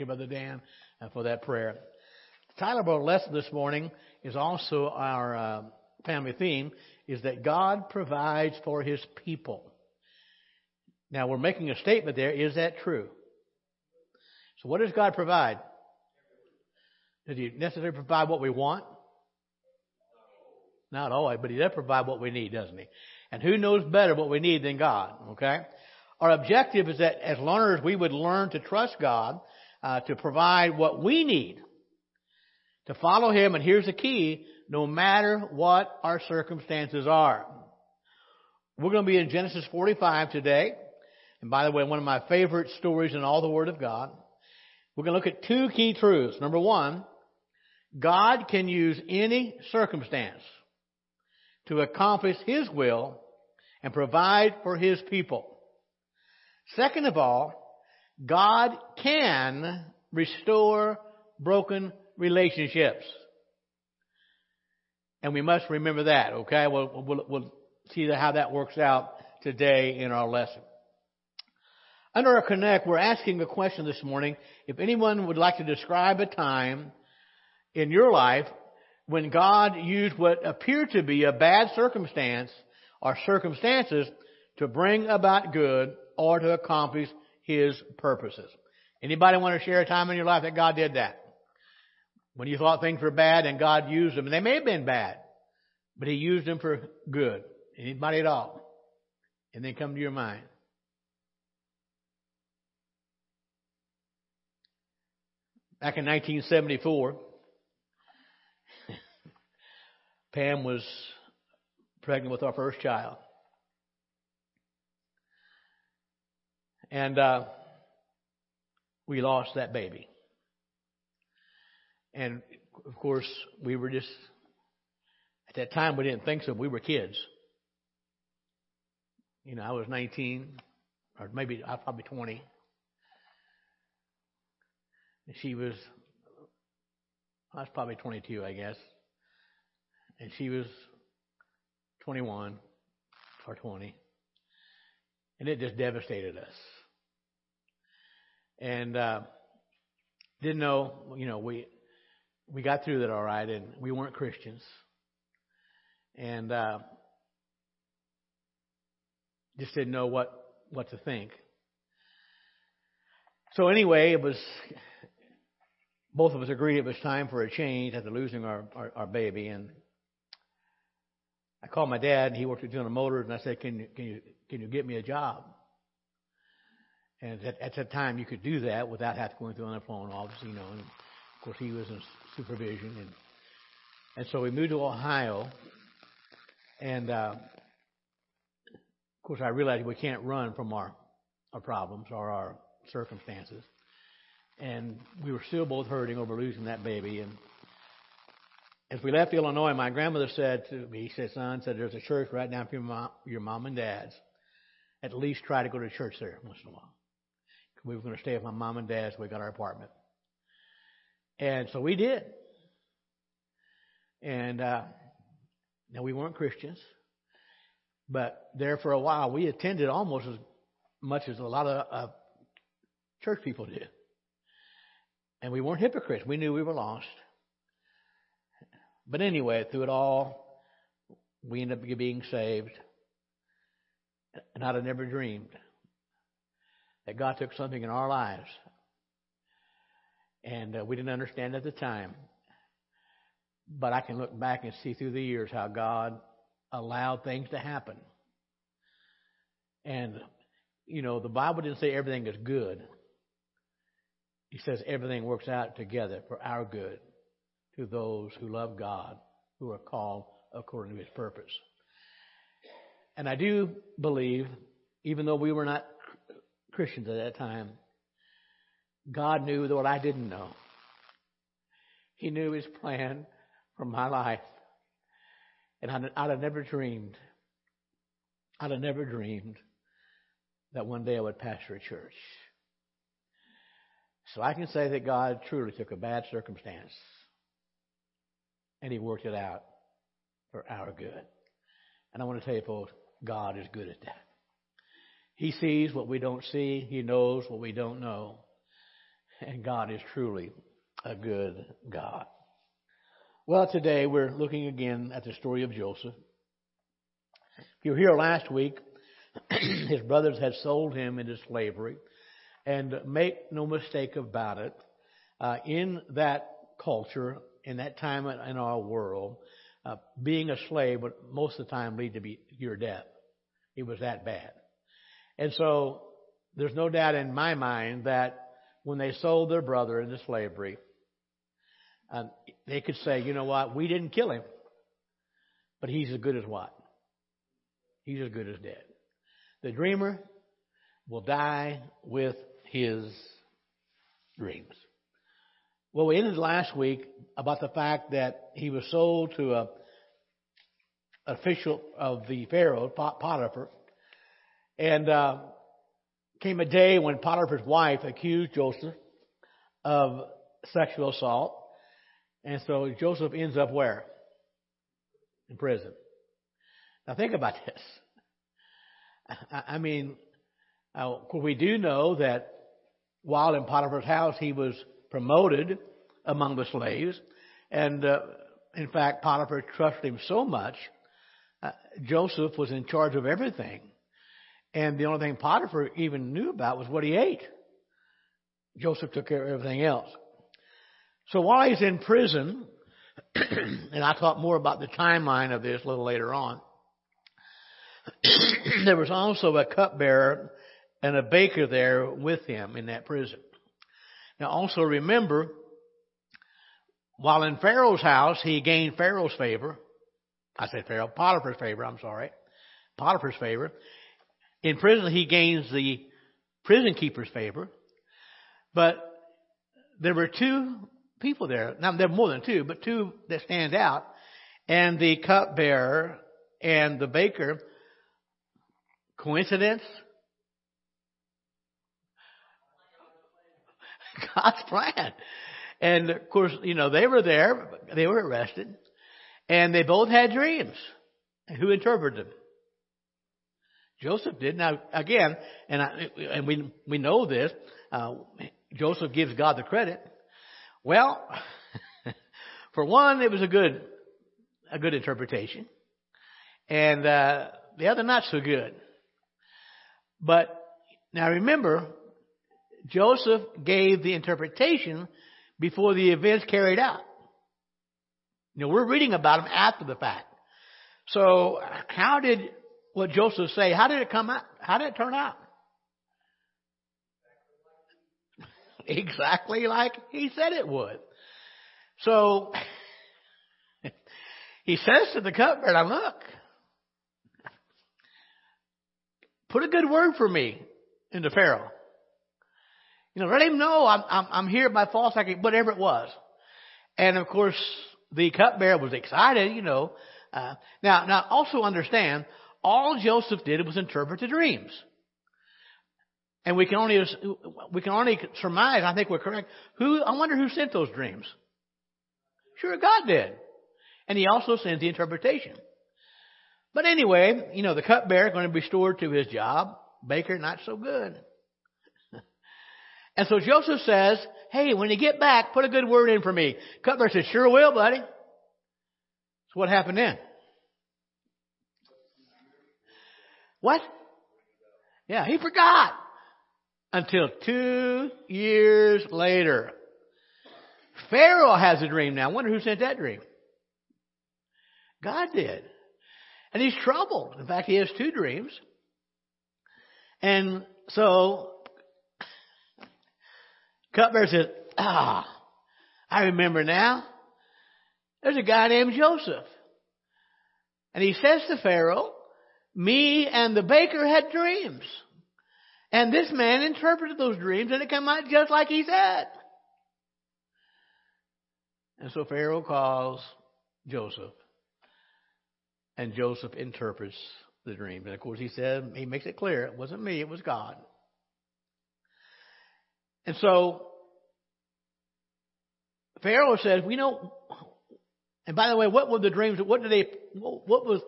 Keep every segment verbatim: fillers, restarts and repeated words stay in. you, Brother Dan, uh, for that prayer. The title of our lesson this morning is also our uh, family theme, is that God provides for His people. Now, we're making a statement there. Is that true? So what does God provide? Does He necessarily provide what we want? Not always, but He does provide what we need, doesn't He? And who knows better what we need than God, okay? Our objective is that as learners, we would learn to trust God uh, to provide what we need, to follow Him, and here's the key, no matter what our circumstances are. We're going to be in Genesis forty-five today. And by the way, one of my favorite stories in all the Word of God. We're going to look at two key truths. Number one, God can use any circumstance to accomplish His will and provide for His people. Second of all, God can restore broken relationships. And we must remember that, okay? We'll, we'll, we'll see how that works out today in our lesson. Under our Connect, we're asking the question this morning, if anyone would like to describe a time in your life when God used what appeared to be a bad circumstance or circumstances to bring about good or to accomplish His purposes. Anybody want to share a time in your life that God did that? When you thought things were bad and God used them, and they may have been bad, but He used them for good. Anybody at all? And they come to your mind. Back in nineteen seventy-four, Pam was pregnant with our first child. And uh, we lost that baby. And, of course, we were just, at that time we didn't think so. We were kids. You know, I was nineteen, or maybe I was probably twenty. She was, I was probably twenty-two, I guess. And she was twenty-one or twenty. And it just devastated us. And uh, didn't know, you know, we we got through that all right, and we weren't Christians. And uh, just didn't know what, what to think. So anyway, it was... Both of us agreed it was time for a change after losing our, our, our baby. And I called my dad, and he worked at General Motors, and I said, can you, can you, can you get me a job? And at, at that time, you could do that without having to go through an phone office, you know. And of course, he was in supervision. And, and so we moved to Ohio. And, uh, of course, I realized we can't run from our, our problems or our circumstances. And we were still both hurting over losing that baby. And as we left Illinois, my grandmother said to me, she said, son, said, there's a church right down from your mom, your mom and dad's. At least try to go to church there once in a while. We were going to stay with my mom and dad, so we got our apartment. And so we did. And uh, now we weren't Christians. But there for a while, we attended almost as much as a lot of uh, church people did. And we weren't hypocrites. We knew we were lost. But anyway, through it all, we ended up being saved. And I'd have never dreamed that God took something in our lives. And uh, we didn't understand at the time. But I can look back and see through the years how God allowed things to happen. And, you know, the Bible didn't say everything is good. He says everything works out together for our good to those who love God, who are called according to His purpose. And I do believe, even though we were not Christians at that time, God knew what I didn't know. He knew His plan for my life. And I'd, I'd have never dreamed, I'd have never dreamed that one day I would pastor a church. So I can say that God truly took a bad circumstance and He worked it out for our good. And I want to tell you, folks, God is good at that. He sees what we don't see. He knows what we don't know. And God is truly a good God. Well, today we're looking again at the story of Joseph. If you were here last week, his brothers had sold him into slavery. And make no mistake about it, uh, in that culture, in that time in our world, uh, being a slave would most of the time lead to be your death. It was that bad. And so there's no doubt in my mind that when they sold their brother into slavery, um, they could say, you know what, we didn't kill him, but he's as good as what? He's as good as dead. The dreamer will die with his dreams. Well, we ended last week about the fact that he was sold to a official of the Pharaoh, Potiphar, and uh, came a day when Potiphar's wife accused Joseph of sexual assault. And so Joseph ends up where? In prison. Now think about this. I, I mean, uh, we do know that while in Potiphar's house, he was promoted among the slaves. And uh, in fact, Potiphar trusted him so much, uh, Joseph was in charge of everything. And the only thing Potiphar even knew about was what he ate. Joseph took care of everything else. So while he's in prison, and I'll talk more about the timeline of this a little later on, there was also a cupbearer and a baker there with him in that prison. Now also remember, while in Pharaoh's house, he gained Pharaoh's favor. I said Pharaoh, Potiphar's favor, I'm sorry. Potiphar's favor. In prison, he gains the prison keeper's favor. But there were two people there. Now, there were more than two, but two that stand out. And the cupbearer and the baker. Coincidence? God's plan. And, of course, you know, they were there. They were arrested. And they both had dreams. And who interpreted them? Joseph did. Now, again, and I, and we we know this, uh, Joseph gives God the credit. Well, for one, it was a good a good interpretation. And uh, the other, not so good. But now remember, Joseph gave the interpretation before the events carried out. You know, we're reading about them after the fact. So how did... what Joseph say, how did it come out? How did it turn out? Exactly like he said it would. So he says to the cupbearer, look, put a good word for me into Pharaoh. You know, let him know I'm I'm, I'm here by false accusation, whatever it was. And of course, the cupbearer was excited, you know. Uh, now, now also understand, all Joseph did was interpret the dreams. And we can only we can only surmise, I think we're correct, who I wonder who sent those dreams. Sure, God did. And he also sends the interpretation. But anyway, you know, the cupbearer going to be restored to his job. Baker, not so good. And so Joseph says, hey, when you get back, put a good word in for me. Cupbearer says, sure will, buddy. So what happened then? What? Yeah, he forgot. Until two years later. Pharaoh has a dream now. I wonder who sent that dream. God did. And he's troubled. In fact, he has two dreams. And so, cupbearer says, ah, I remember now. There's a guy named Joseph. And he says to Pharaoh, me and the baker had dreams. And this man interpreted those dreams and it came out just like he said. And so Pharaoh calls Joseph. And Joseph interprets the dreams. And of course he said, he makes it clear, it wasn't me, it was God. And so Pharaoh says, we know, and by the way, what were the dreams, what did they, what was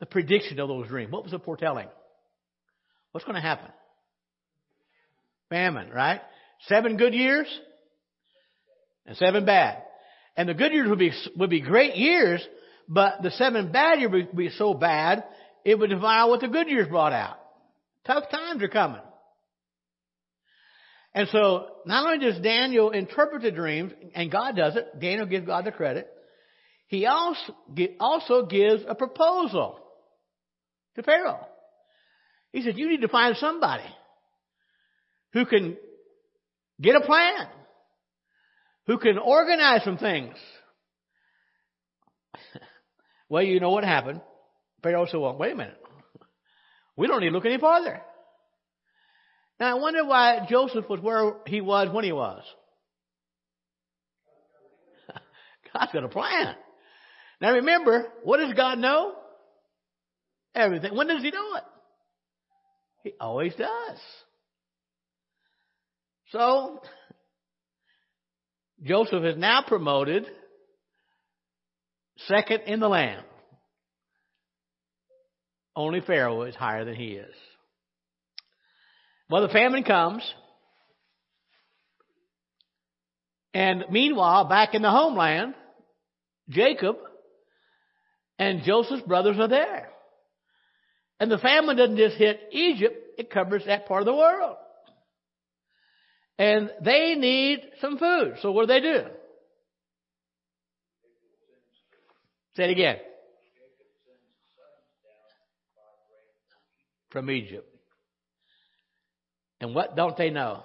the prediction of those dreams? What was the foretelling? What's going to happen? Famine, right? Seven good years and seven bad. And the good years would be would be great years, but the seven bad years would be so bad, it would defile what the good years brought out. Tough times are coming. And so, not only does Daniel interpret the dreams, and God does it, Daniel gives God the credit, he also also gives a proposal to Pharaoh. He said, you need to find somebody who can get a plan, who can organize some things. Well, you know what happened. Pharaoh said, well, wait a minute. We don't need to look any farther. Now, I wonder why Joseph was where he was when he was. God's got a plan. Now, remember, what does God know? Everything. When does he know it? He always does. So, Joseph is now promoted second in the land. Only Pharaoh is higher than he is. Well, the famine comes. And meanwhile, back in the homeland, Jacob and Joseph's brothers are there. And the famine doesn't just hit Egypt, it covers that part of the world. And they need some food. So what do they do? Say it again. From Egypt. And what don't they know?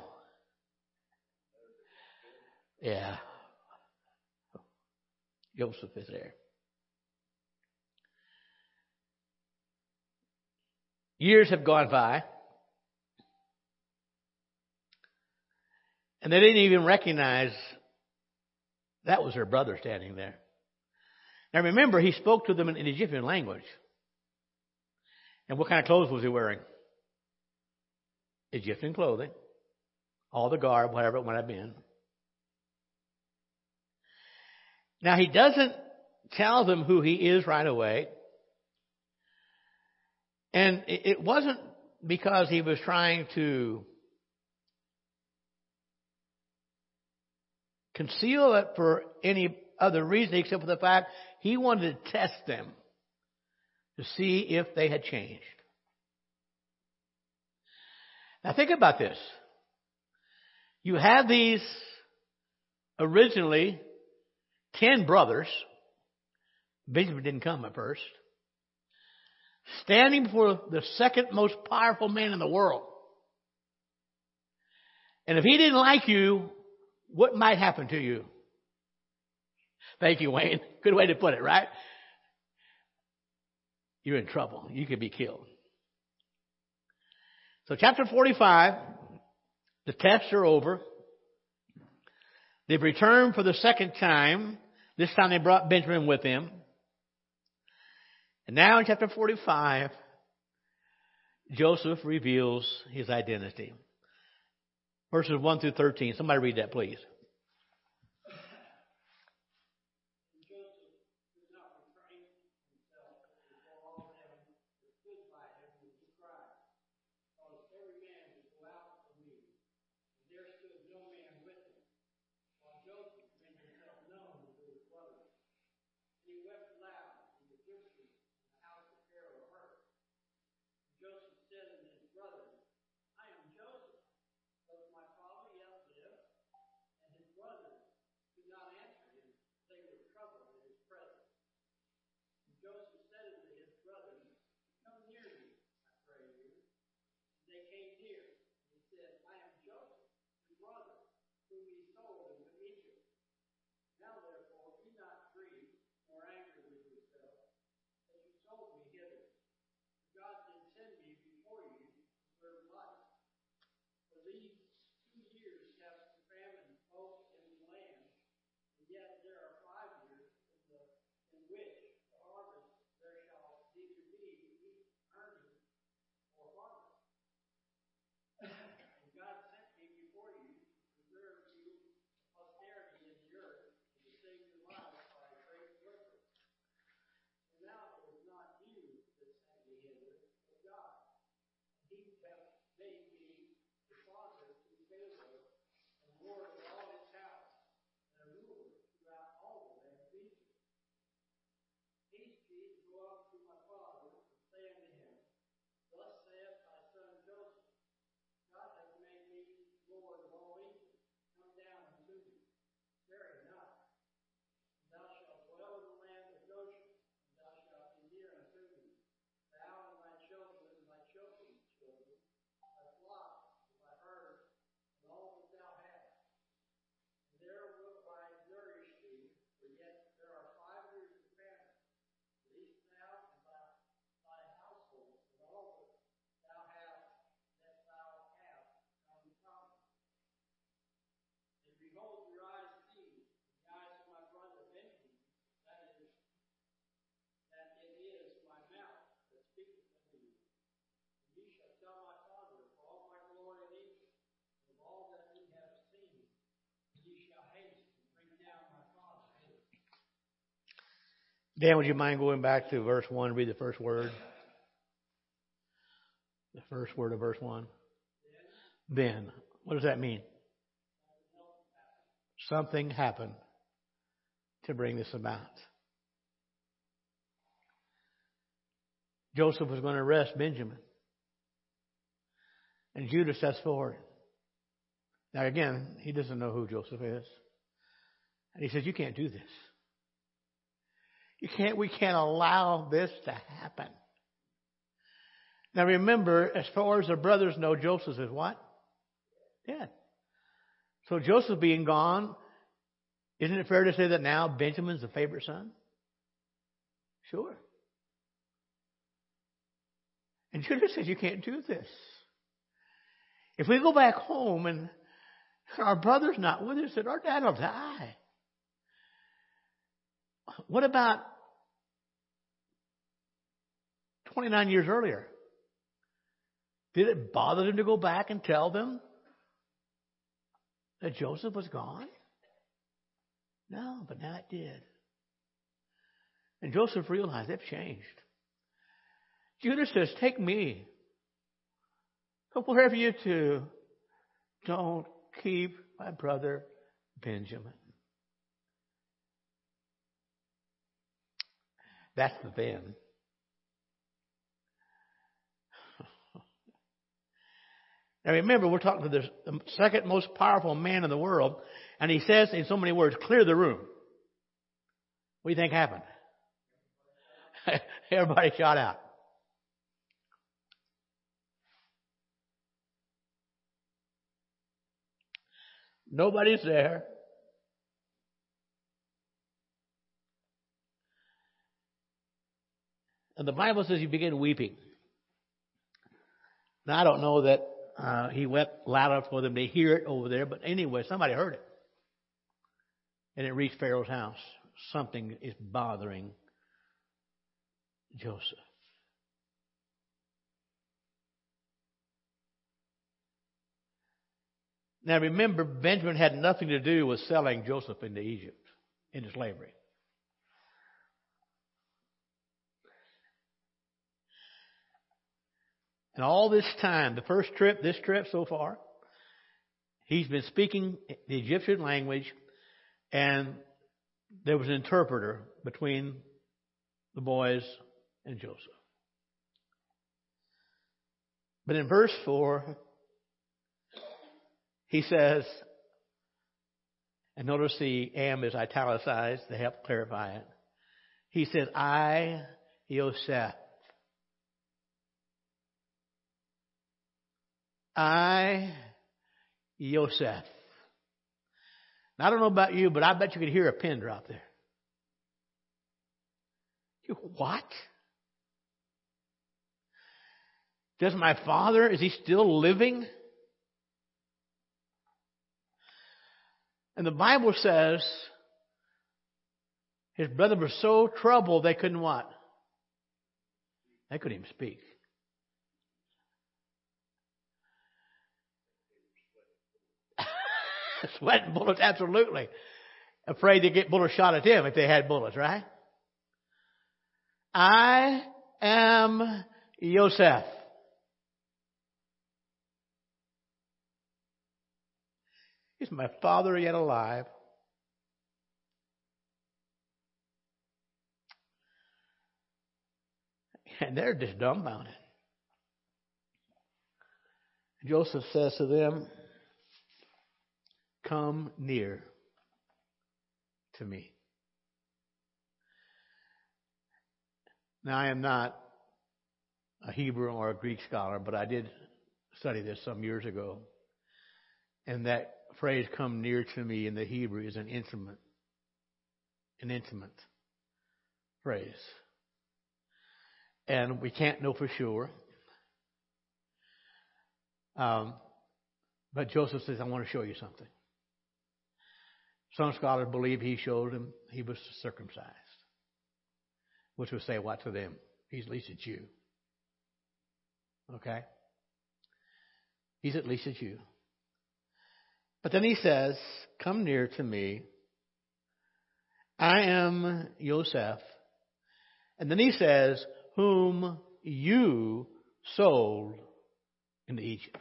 Yeah. Joseph is there. Years have gone by. And they didn't even recognize that was their brother standing there. Now remember, he spoke to them in Egyptian language. And what kind of clothes was he wearing? Egyptian clothing. All the garb, whatever it might have been. Now he doesn't tell them who he is right away. And it wasn't because he was trying to conceal it for any other reason except for the fact he wanted to test them to see if they had changed. Now think about this. You have these originally ten brothers. Benjamin didn't come at first. Standing before the second most powerful man in the world. And if he didn't like you, what might happen to you? Thank you, Wayne. Good way to put it, right? You're in trouble. You could be killed. So chapter forty-five, the tests are over. They've returned for the second time. This time they brought Benjamin with them. And now in chapter forty-five, Joseph reveals his identity. Verses one through thirteen. Somebody read that, please. Dan, would you mind going back to verse one, read the first word? The first word of verse one. Then. What does that mean? Something happened to bring this about. Joseph was going to arrest Benjamin. And Judah steps forward. Now again, he doesn't know who Joseph is. And he says, you can't do this. You can't, we can't allow this to happen. Now remember, as far as the brothers know, Joseph is what? Dead. So Joseph being gone, isn't it fair to say that now Benjamin's the favorite son? Sure. And Judah says, you can't do this. If we go back home and our brother's not with us, then our dad will die. What about twenty-nine years earlier? Did it bother them to go back and tell them that Joseph was gone? No, but now it did. And Joseph realized they've changed. Judah says, take me. Go wherever you to. Don't keep my brother Benjamin. That's the then. Now remember, we're talking to the second most powerful man in the world, and he says in so many words, clear the room. What do you think happened? Everybody shot out. Nobody's there. And the Bible says you begin weeping. Now, I don't know that uh, he wept loud enough for them to hear it over there, but anyway, somebody heard it. And it reached Pharaoh's house. Something is bothering Joseph. Now remember, Benjamin had nothing to do with selling Joseph into Egypt, into slavery. And all this time, the first trip, this trip so far, he's been speaking the Egyptian language, and there was an interpreter between the boys and Joseph. But in verse four, he says, and notice the am is italicized to help clarify it. He says, I, Yosef. I, Yosef. Now, I don't know about you, but I bet you could hear a pin drop there. You, what? Does my father, is he still living? And the Bible says his brothers were so troubled they couldn't what? They couldn't even speak. Sweating bullets, absolutely. Afraid to get bullets shot at them if they had bullets, right? I am Yosef. Is my father yet alive? And they're just dumbfounded. Joseph says to them, come near to me. Now, I am not a Hebrew or a Greek scholar, but I did study this some years ago. And that phrase, come near to me, in the Hebrew is an intimate, an intimate phrase. And we can't know for sure. Um, but Joseph says, I want to show you something. Some scholars believe he showed him he was circumcised, which would say what to them? He's at least a Jew. Okay? He's at least a Jew. But then he says, come near to me. I am Yosef, And then he says, whom you sold into Egypt.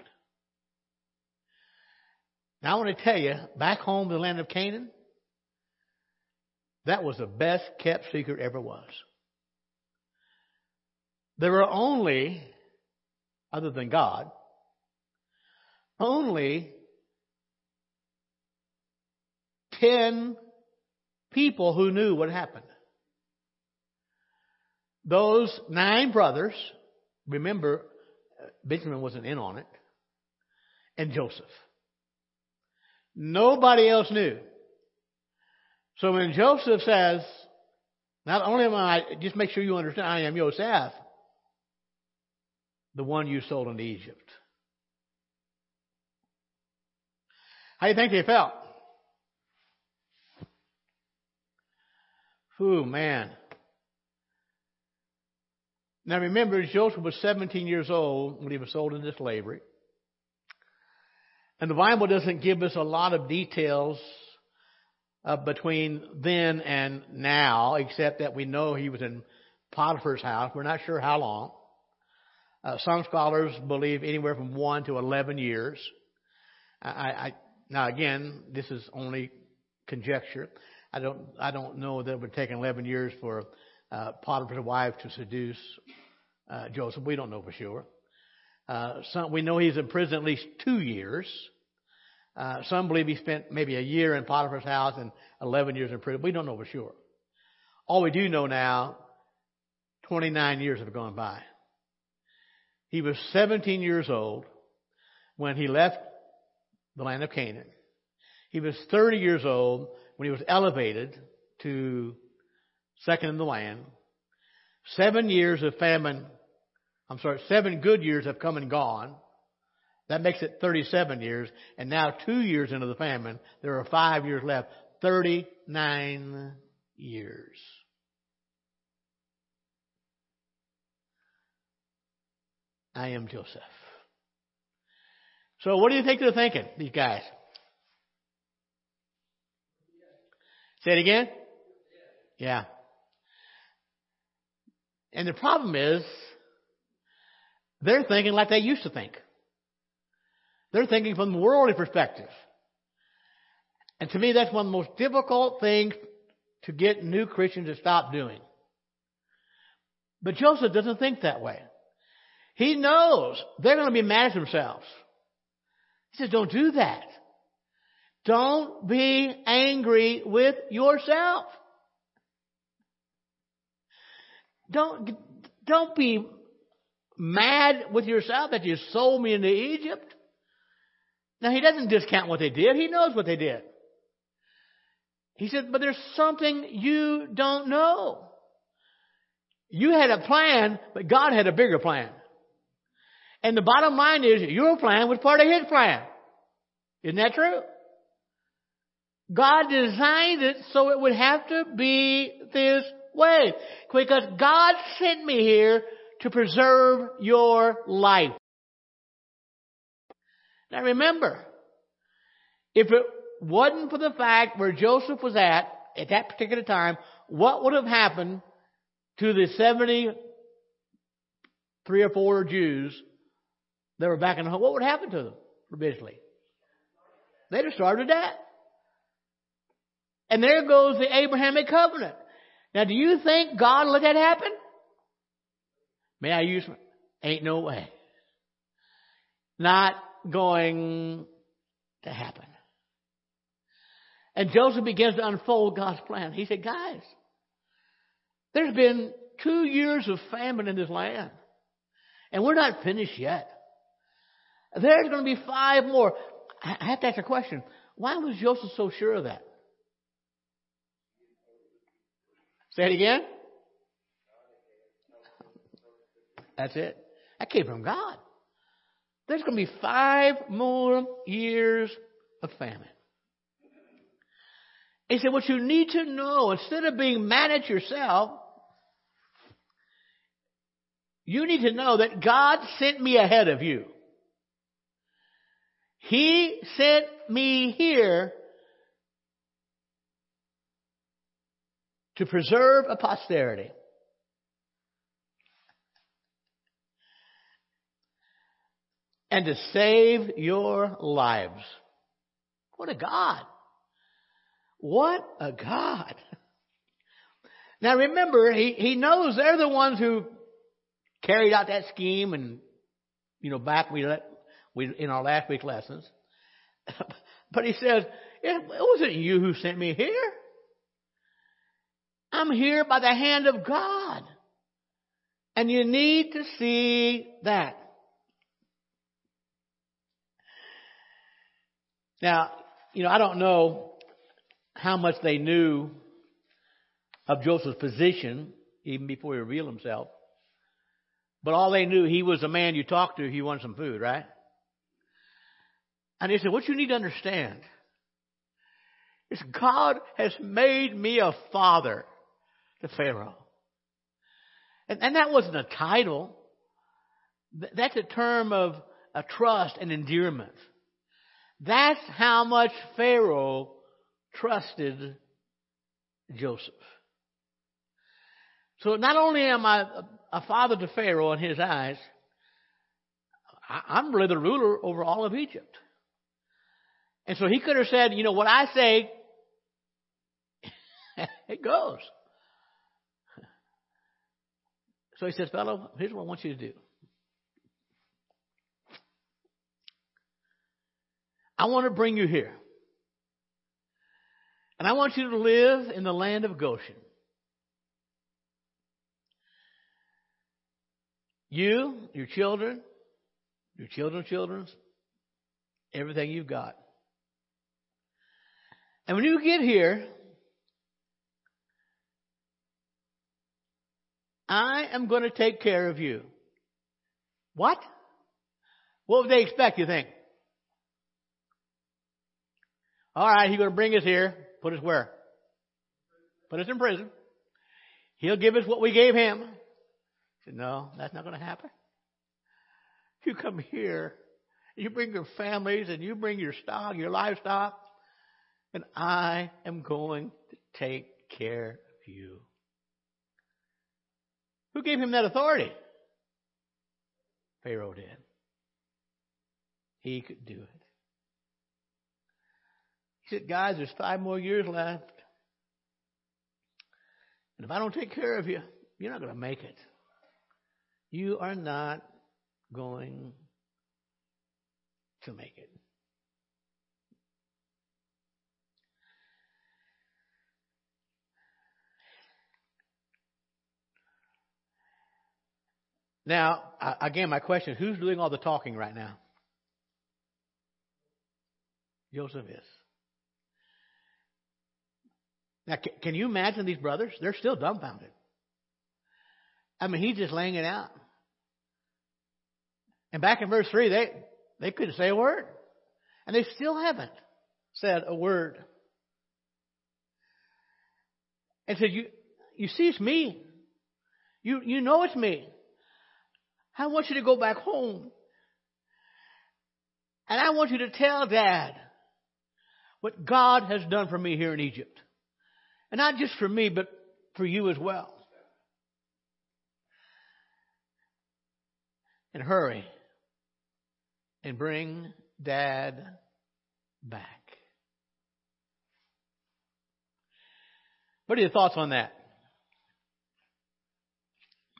Now I want to tell you, back home in the land of Canaan, that was the best kept secret ever was. There were only, other than God, only ten people who knew what happened. Those nine brothers, remember, Benjamin wasn't in on it, and Joseph. Nobody else knew. So when Joseph says, not only am I, just make sure you understand, I am Yosef, the one you sold into Egypt. How do you think they felt? Ooh, man. Now remember, Joseph was seventeen years old when he was sold into slavery. And the Bible doesn't give us a lot of details uh, between then and now, except that we know he was in Potiphar's house. We're not sure how long. Uh, some scholars believe anywhere from one to eleven years. I, I, now again, this is only conjecture. I don't, I don't know that it would take eleven years for uh, Potiphar's wife to seduce uh, Joseph. We don't know for sure. Uh, some, we know he's in prison at least two years. Uh, some believe he spent maybe a year in Potiphar's house and eleven years in prison. We don't know for sure. All we do know now, twenty-nine years have gone by. He was seventeen years old when he left the land of Canaan. He was thirty years old when he was elevated to second in the land. Seven years of famine. I'm sorry, seven good years have come and gone. That makes it thirty-seven years. And now two years into the famine, there are five years left. thirty-nine years. I am Joseph. So what do you think they're thinking, these guys? Say it again? Yeah. And the problem is, they're thinking like they used to think. They're thinking from the worldly perspective. And to me, that's one of the most difficult things to get new Christians to stop doing. But Joseph doesn't think that way. He knows they're going to be mad at themselves. He says, don't do that. Don't be angry with yourself. Don't, don't be mad with yourself that you sold me into Egypt. Now, he doesn't discount what they did. He knows what they did. He said, but there's something you don't know. You had a plan, but God had a bigger plan. And the bottom line is, your plan was part of His plan. Isn't that true? God designed it so it would have to be this way. Because God sent me here to preserve your life. Now remember, if it wasn't for the fact where Joseph was at, at that particular time, what would have happened to the seventy-three or four Jews that were back in the home? What would happen to them, provisionally? They'd have starved to death. And there goes the Abrahamic covenant. Now, do you think God let that happen? May I use? Ain't no way. Not going to happen. And Joseph begins to unfold God's plan. He said, guys, there's been two years of famine in this land. And we're not finished yet. There's going to be five more. I have to ask a question. Why was Joseph so sure of that? Say it again. That's it. That came from God. There's going to be five more years of famine. He said, what you need to know, instead of being mad at yourself, you need to know that God sent me ahead of you. He sent me here to preserve a posterity. and to save your lives. What a God. What a God. Now remember, he, he knows they're the ones who carried out that scheme, and, you know, back we let, we in our last week's lessons. But he says, it wasn't you who sent me here. I'm here by the hand of God. And you need to see that. Now, you know, I don't know how much they knew of Joseph's position, even before he revealed himself. But all they knew, he was the man you talked to if you wanted some food, right? And they said, what you need to understand is God has made me a father to Pharaoh. And, and that wasn't a title. That's a term of a trust and endearment. That's how much Pharaoh trusted Joseph. So not only am I a father to Pharaoh in his eyes, I'm really the ruler over all of Egypt. And so he could have said, you know, what I say, it goes. So he says, fellow, here's what I want you to do. I want to bring you here. And I want you to live in the land of Goshen. You, your children, your children's children, everything you've got. And when you get here, I am going to take care of you. What? What would they expect, you think? All right, he's going to bring us here. Put us where? Put us in prison. He'll give us what we gave him. No, that's not going to happen. You come here, you bring your families, and you bring your stock, your livestock, and I am going to take care of you. Who gave him that authority? Pharaoh did. He could do it. He said, guys, there's five more years left. And if I don't take care of you, you're not going to make it. You are not going to make it. Now, again, my question is, who's doing all the talking right now? Joseph is. Now, can you imagine these brothers? They're still dumbfounded. I mean, he's just laying it out. And back in verse three, they, they couldn't say a word. And they still haven't said a word. And said, you you see it's me. You you know it's me. I want you to go back home. And I want you to tell Dad what God has done for me here in Egypt. And not just for me, but for you as well. And hurry and bring Dad back. What are your thoughts on that?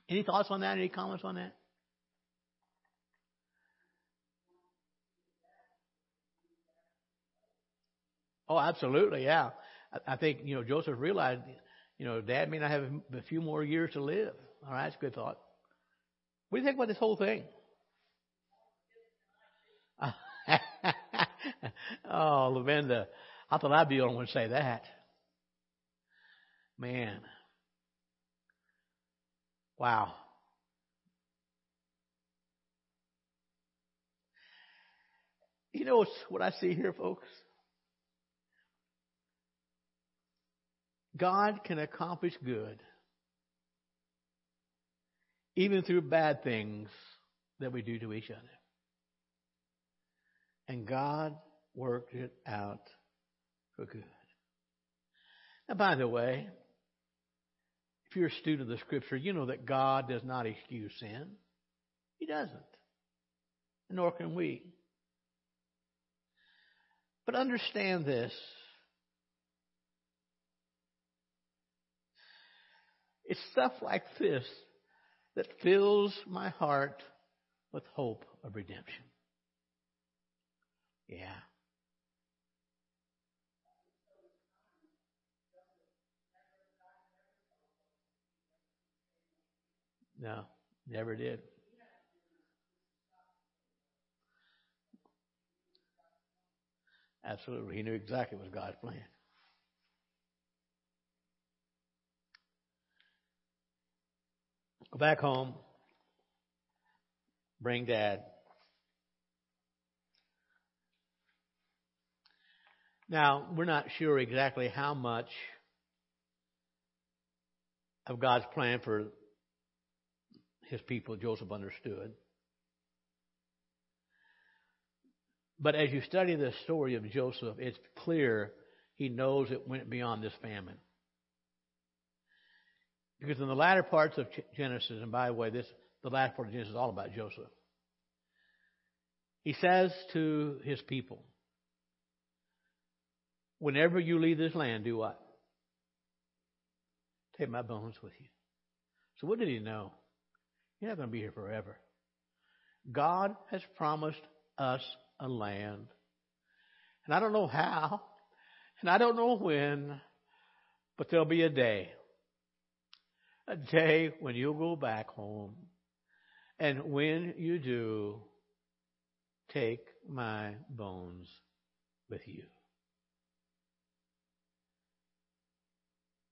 Any thoughts on that? Any comments on that? Oh, absolutely, yeah. I think, you know, Joseph realized, you know, Dad may not have a few more years to live. All right, that's a good thought. What do you think about this whole thing? Oh, Lavenda, I thought I'd be the only one to say that. Man. Wow. You know what I see here, folks? God can accomplish good even through bad things that we do to each other. And God worked it out for good. Now, by the way, if you're a student of the Scripture, you know that God does not excuse sin. He doesn't. nor can we. But understand this. It's stuff like this that fills my heart with hope of redemption. Yeah. No, never did. Absolutely. He knew exactly what was God's plan. Go back home. Bring Dad. Now, we're not sure exactly how much of God's plan for his people Joseph understood. But as you study the story of Joseph, it's clear he knows it went beyond this famine. Because in the latter parts of Genesis, and by the way, this the last part of Genesis is all about Joseph. He says to his people, whenever you leave this land, do what? Take my bones with you. So what did he know? You're not going to be here forever. God has promised us a land. And I don't know how, and I don't know when, but there'll be a day. A day when you'll go back home. And when you do, take my bones with you.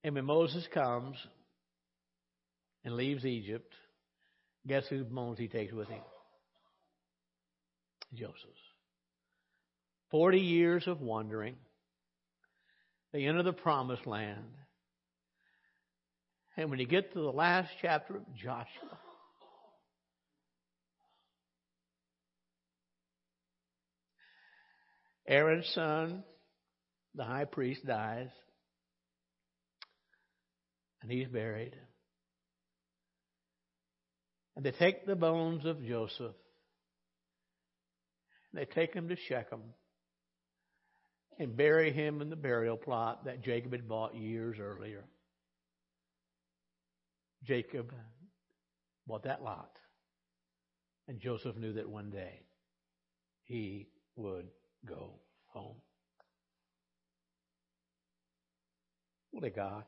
And when Moses comes and leaves Egypt, guess whose bones he takes with him? Joseph's. Forty years of wandering. They enter the promised land. And when you get to the last chapter of Joshua, Aaron's son, the high priest, dies. And he's buried. And they take the bones of Joseph. They take him to Shechem and bury him in the burial plot that Jacob had bought years earlier. Jacob bought that lot, and Joseph knew that one day he would go home. What a God.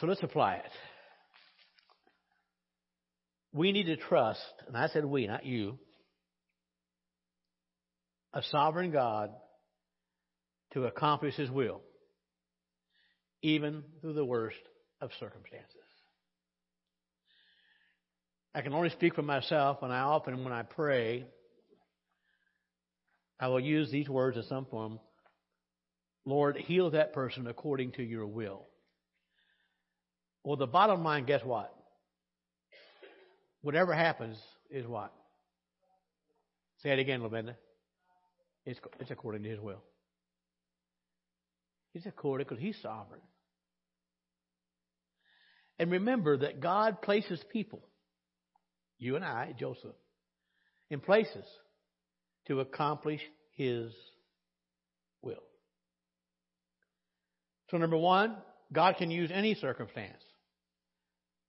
So let's apply it. We need to trust, and I said we, not you, a sovereign God to accomplish his will, even through the worst of circumstances. I can only speak for myself, and I often, when I pray, I will use these words in some form. Lord, heal that person according to your will. Well, the bottom line, guess what? Whatever happens is what? Say it again, Lavenda. It's, it's according to his will. It's according because he's sovereign. And remember that God places people, you and I, Joseph, in places to accomplish his will. So number one, God can use any circumstance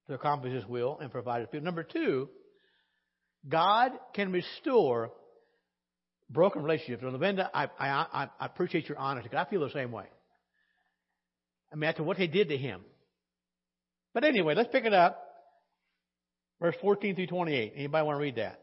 to accomplish his will and provide his people. Number two, God can restore broken relationships. And Lavenda, I, I, I appreciate your honesty because I feel the same way. I mean, after what they did to him. But anyway, let's pick it up. Verse fourteen through twenty-eight. Anybody want to read that?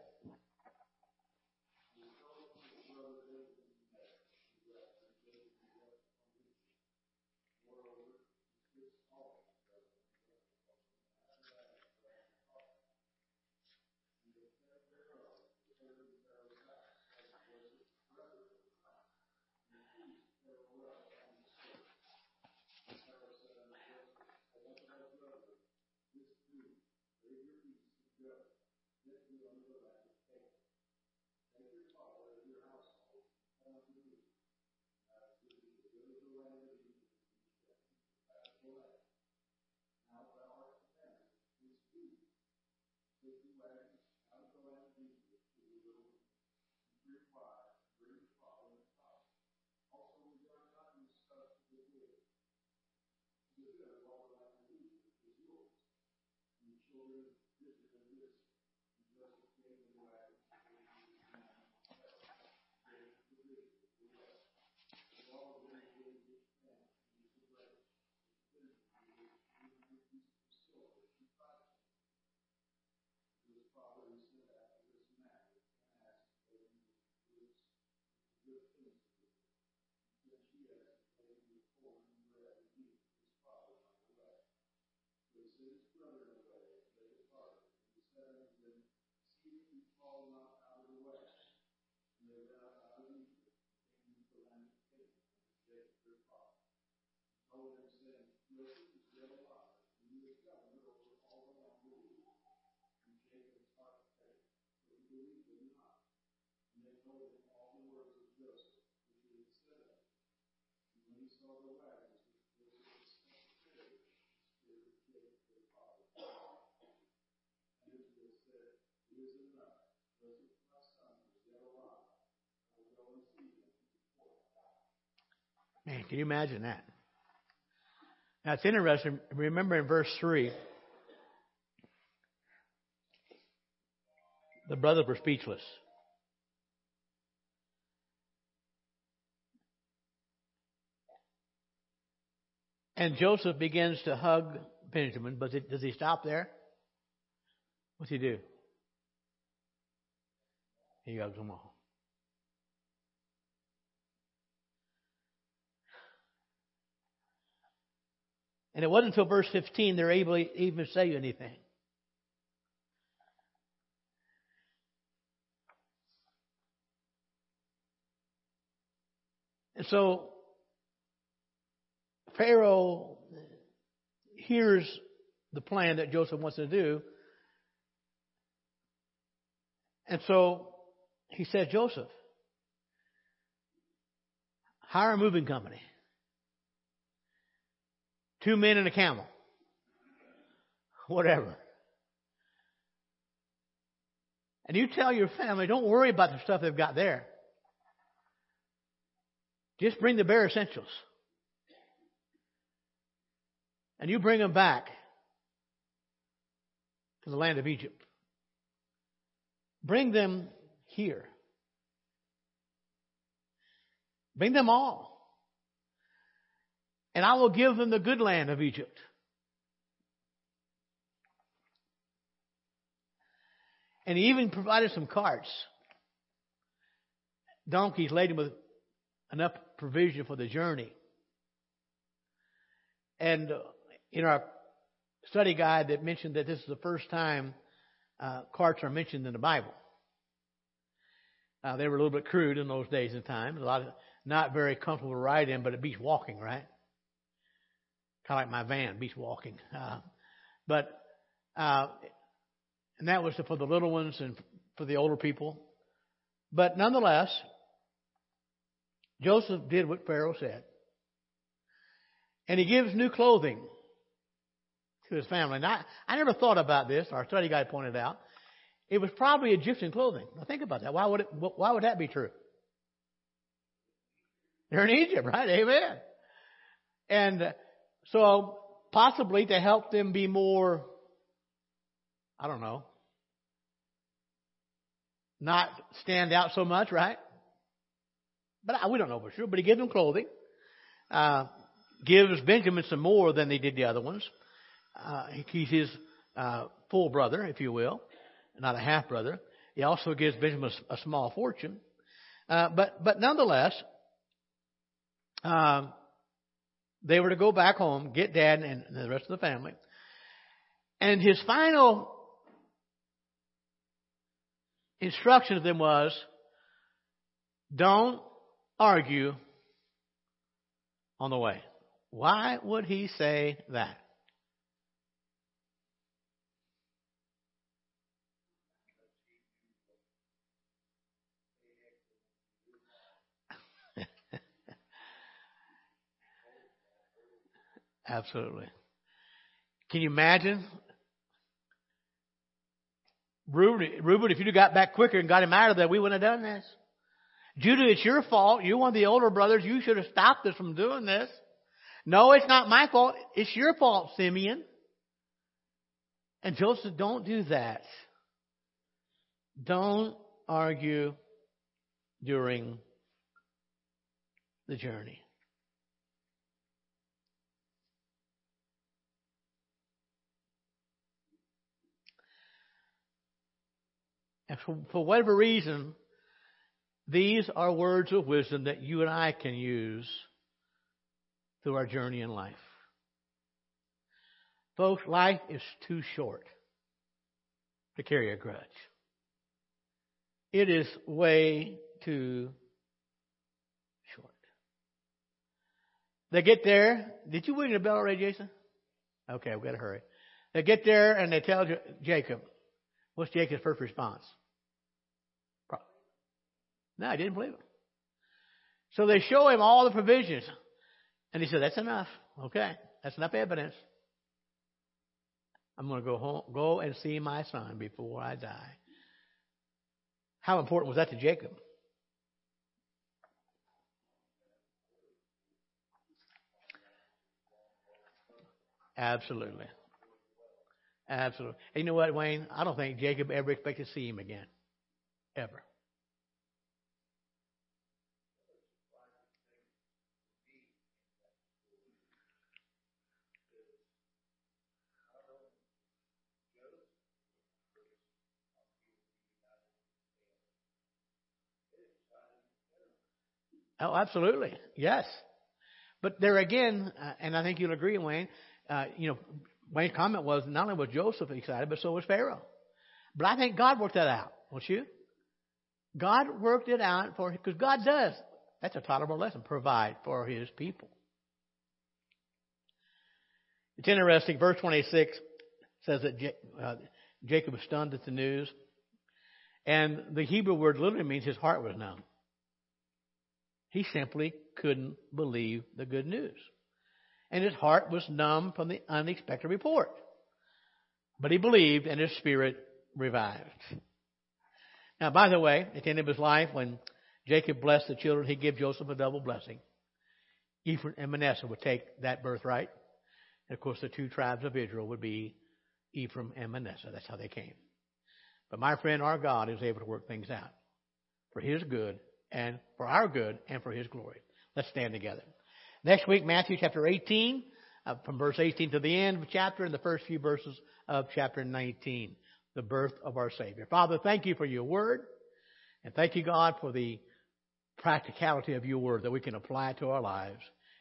Man, can you imagine that? Now, it's interesting. Remember in verse three, the brothers were speechless. And Joseph begins to hug Benjamin, but does he stop there? What's he do? He hugs them all. And it wasn't until verse fifteen they're able to even say anything. And so Pharaoh hears the plan that Joseph wants to do. And so he said, Joseph, hire a moving company. Two men and a camel. Whatever. And you tell your family, don't worry about the stuff they've got there. Just bring the bare essentials. And you bring them back to the land of Egypt. Bring them here. Bring them all. And I will give them the good land of Egypt. And he even provided some carts. Donkeys laden with enough provision for the journey. And in our study guide that mentioned that this is the first time uh, carts are mentioned in the Bible. Uh, they were a little bit crude in those days and times. A lot of not very comfortable to ride in, but it beats walking, right? Kind of like my van, beach walking. Uh, but, uh, and that was for the little ones and for the older people. But nonetheless, Joseph did what Pharaoh said. And he gives new clothing to his family. And I, I never thought about this. Our study guide pointed out. It was probably Egyptian clothing. Now think about that. Why would it, why would that be true? They're in Egypt, right? Amen. And, uh, So possibly to help them be more, I don't know, not stand out so much, right? But I, we don't know for sure. But he gives them clothing, uh, gives Benjamin some more than they did the other ones. Uh, he's his uh, full brother, if you will, not a half brother. He also gives Benjamin a small fortune, uh, but but nonetheless. Uh, They were to go back home, get Dad and the rest of the family. And his final instruction to them was, don't argue on the way. Why would he say that? Absolutely. Can you imagine? Reuben, Reuben, if you'd got back quicker and got him out of there, we wouldn't have done this. Judah, it's your fault. You're one of the older brothers. You should have stopped us from doing this. No, it's not my fault. It's your fault, Simeon. And Joseph, don't do that. Don't argue during the journey. And for, for whatever reason, these are words of wisdom that you and I can use through our journey in life. Folks, life is too short to carry a grudge. It is way too short. They get there. Did you ring the bell already, Jason? Okay, we've got to hurry. They get there and they tell J- Jacob. What's Jacob's first response? No, I didn't believe him. So they show him all the provisions. And he said, that's enough. Okay, that's enough evidence. I'm going to go home, go and see my son before I die. How important was that to Jacob? Absolutely. Absolutely. And you know what, Wayne? I don't think Jacob ever expected to see him again. Ever. Oh, absolutely. Yes. But there again, uh, and I think you'll agree, Wayne, uh, you know, Wayne's comment was not only was Joseph excited, but so was Pharaoh. But I think God worked that out, don't you? God worked it out for, because God does, that's a tolerable lesson, provide for his people. It's interesting, verse twenty-six says that J- uh, Jacob was stunned at the news. And the Hebrew word literally means his heart was numb. He simply couldn't believe the good news. And his heart was numb from the unexpected report. But he believed and his spirit revived. Now, by the way, at the end of his life, when Jacob blessed the children, he gave Joseph a double blessing. Ephraim and Manasseh would take that birthright. And, of course, the two tribes of Israel would be Ephraim and Manasseh. That's how they came. But my friend, our God is able to work things out for his good and for our good, and for his glory. Let's stand together. Next week, Matthew chapter eighteen, uh, from verse eighteen to the end of the chapter, and the first few verses of chapter nineteen, the birth of our Savior. Father, thank you for your word, and thank you, God, for the practicality of your word that we can apply to our lives.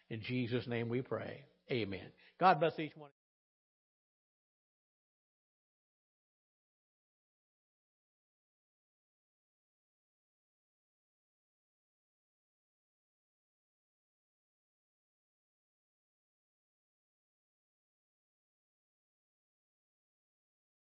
In Jesus' name we pray. Amen. God bless each one.